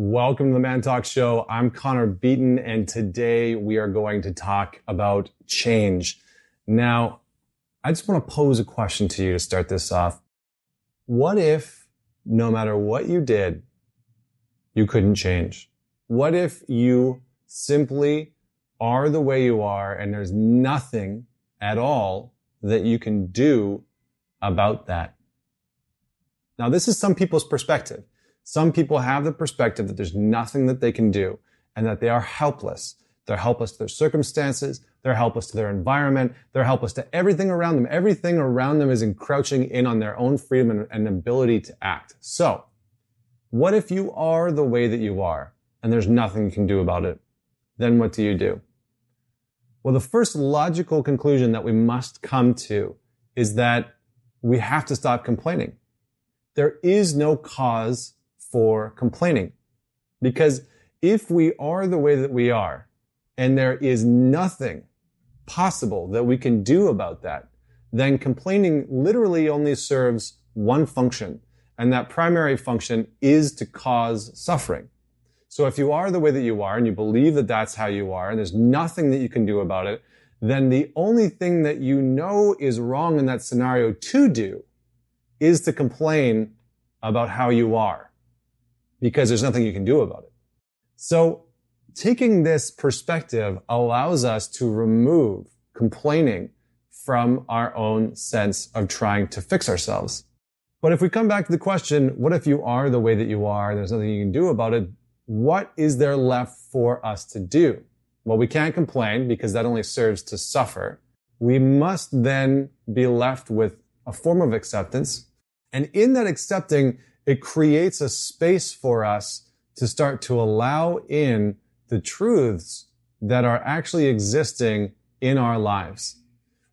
Welcome to the Man Talk Show. I'm Connor Beaton, and today we are going to talk about change. Now, I just want to pose a question to you to start this off. What if no matter what you did, you couldn't change? What if you simply are the way you are and there's nothing at all that you can do about that? Now, this is some people's perspective. Some people have the perspective that there's nothing that they can do and that they are helpless. They're helpless to their circumstances. They're helpless to their environment. They're helpless to everything around them. Everything around them is encroaching in on their own freedom and ability to act. So, what if you are the way that you are and there's nothing you can do about it? Then what do you do? Well, the first logical conclusion that we must come to is that we have to stop complaining. There is no cause for complaining, because if we are the way that we are and there is nothing possible that we can do about that, then complaining literally only serves one function, and that primary function is to cause suffering. So if you are the way that you are and you believe that that's how you are and there's nothing that you can do about it, then the only thing that you know is wrong in that scenario to do is to complain about how you are, because there's nothing you can do about it. So taking this perspective allows us to remove complaining from our own sense of trying to fix ourselves. But if we come back to the question, what if you are the way that you are and there's nothing you can do about it? What is there left for us to do? Well, we can't complain, because that only serves to suffer. We must then be left with a form of acceptance. And in that accepting, it creates a space for us to start to allow in the truths that are actually existing in our lives.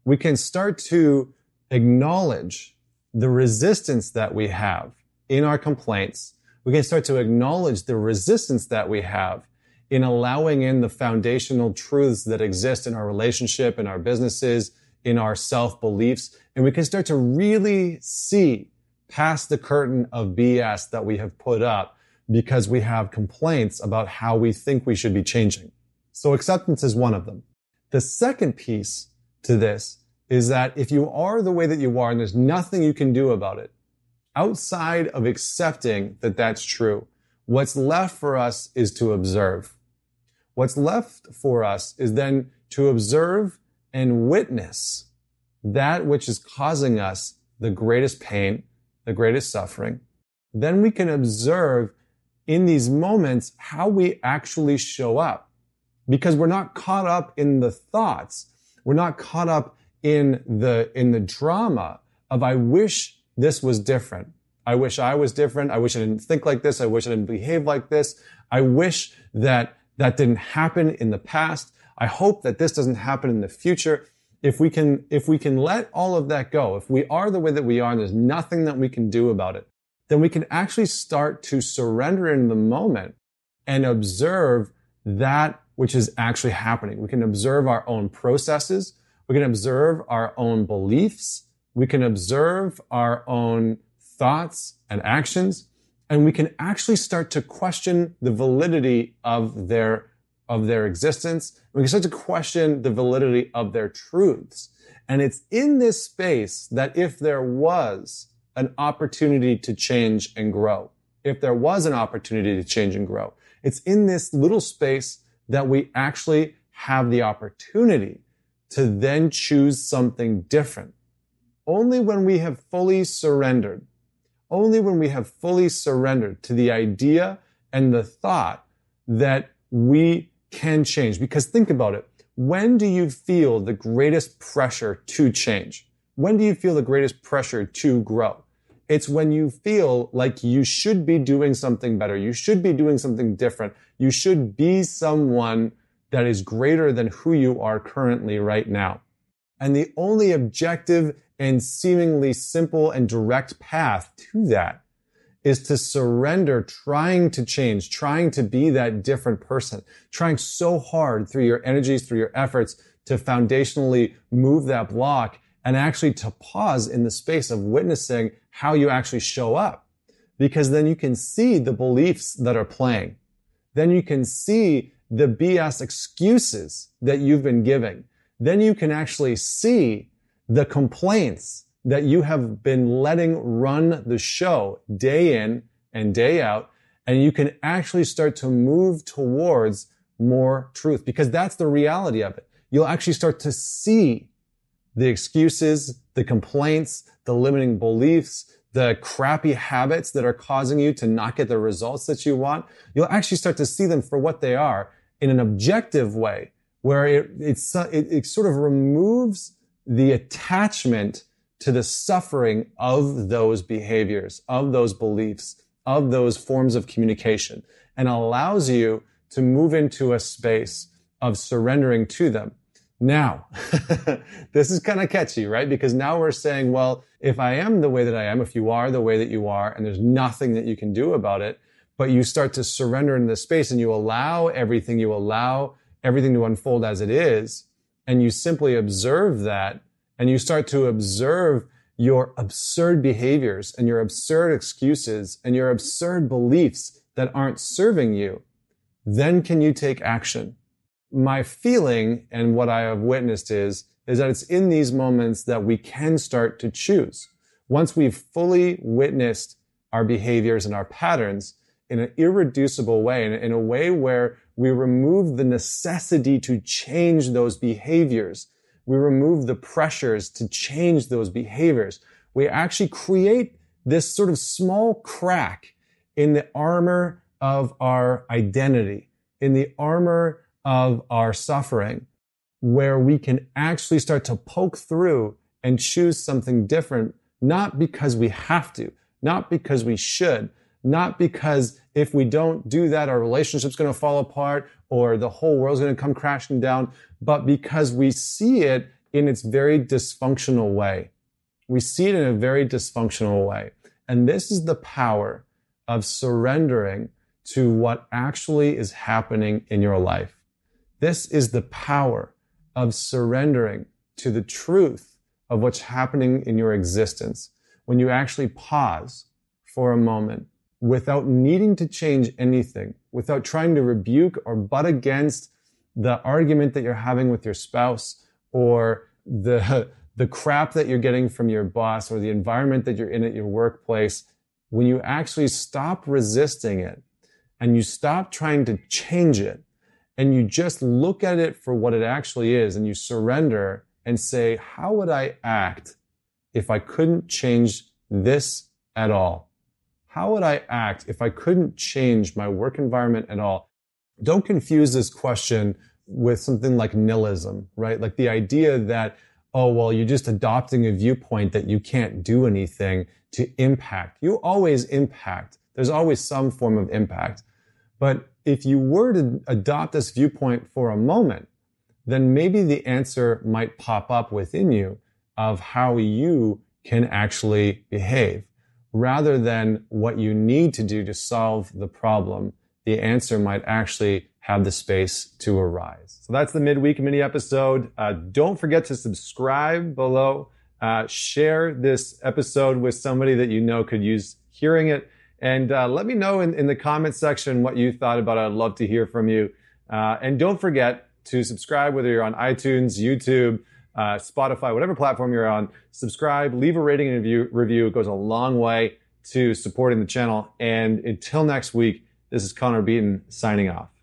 We can start to acknowledge the resistance that we have in our complaints. We can start to acknowledge the resistance that we have in allowing in the foundational truths that exist in our relationship, in our businesses, in our self-beliefs. And we can start to really see past the curtain of BS that we have put up because we have complaints about how we think we should be changing. So acceptance is one of them. The second piece to this is that if you are the way that you are and there's nothing you can do about it, outside of accepting that that's true, what's left for us is to observe. What's left for us is then to observe and witness that which is causing us the greatest pain, the greatest suffering. Then we can observe in these moments how we actually show up, because we're not caught up in the thoughts. We're not caught up in the drama of I wish this was different. I wish I was different. I wish I didn't think like this. I wish I didn't behave like this. I wish that didn't happen in the past. I hope that this doesn't happen in the future. If we can let all of that go, if we are the way that we are and there's nothing that we can do about it, then we can actually start to surrender in the moment and observe that which is actually happening. We can observe our own processes. We can observe our own beliefs. We can observe our own thoughts and actions, and we can actually start to question the validity of their existence. We can start to question the validity of their truths. And it's in this space that if there was an opportunity to change and grow, it's in this little space that we actually have the opportunity to then choose something different. Only when we have fully surrendered, to the idea and the thought that we can change. Because think about it. When do you feel the greatest pressure to change? When do you feel the greatest pressure to grow? It's when you feel like you should be doing something better. You should be doing something different. You should be someone that is greater than who you are currently right now. And the only objective and seemingly simple and direct path to that is to surrender trying to change, trying to be that different person, trying so hard through your energies, through your efforts to foundationally move that block, and actually to pause in the space of witnessing how you actually show up. because then you can see the beliefs that are playing. Then you can see the BS excuses that you've been giving. Then you can actually see the complaints that you have been letting run the show day in and day out, and you can actually start to move towards more truth, because that's the reality of it. You'll actually start to see the excuses, the complaints, the limiting beliefs, the crappy habits that are causing you to not get the results that you want. You'll actually start to see them for what they are in an objective way, where it sort of removes the attachment to the suffering of those behaviors, of those beliefs, of those forms of communication, and allows you to move into a space of surrendering to them. Now, this is kind of catchy, right? Because now we're saying, well, if I am the way that I am, if you are the way that you are, and there's nothing that you can do about it, but you start to surrender in this space and you allow everything to unfold as it is, and you simply observe that, and you start to observe your absurd behaviors and your absurd excuses and your absurd beliefs that aren't serving you, then can you take action? My feeling and what I have witnessed is that it's in these moments that we can start to choose. Once we've fully witnessed our behaviors and our patterns in an irreducible way, in a way where we remove the necessity to change those behaviors, we remove the pressures to change those behaviors, we actually create this sort of small crack in the armor of our identity, in the armor of our suffering, where we can actually start to poke through and choose something different, not because we have to, not because we should, not because if we don't do that, our relationship's going to fall apart or the whole world's going to come crashing down, but because we see it in its very dysfunctional way. We see it in a very dysfunctional way. And this is the power of surrendering to what actually is happening in your life. This is the power of surrendering to the truth of what's happening in your existence. When you actually pause for a moment without needing to change anything, without trying to rebuke or butt against the argument that you're having with your spouse or the crap that you're getting from your boss or the environment that you're in at your workplace, when you actually stop resisting it and you stop trying to change it, and you just look at it for what it actually is, and you surrender and say, how would I act if I couldn't change this at all? How would I act if I couldn't change my work environment at all? Don't confuse this question with something like nihilism, right? Like the idea that, oh, well, you're just adopting a viewpoint that you can't do anything to impact. You always impact. There's always some form of impact. But if you were to adopt this viewpoint for a moment, then maybe the answer might pop up within you of how you can actually behave. Rather than what you need to do to solve the problem, the answer might actually have the space to arise. So that's the midweek mini episode. Don't forget to subscribe below. Share this episode with somebody that you know could use hearing it. And let me know in the comment section what you thought about it. I'd love to hear from you. And don't forget to subscribe, whether you're on iTunes, YouTube, Spotify, whatever platform you're on. Subscribe, leave a rating and review. It goes a long way to supporting the channel. And until next week, this is Connor Beaton signing off.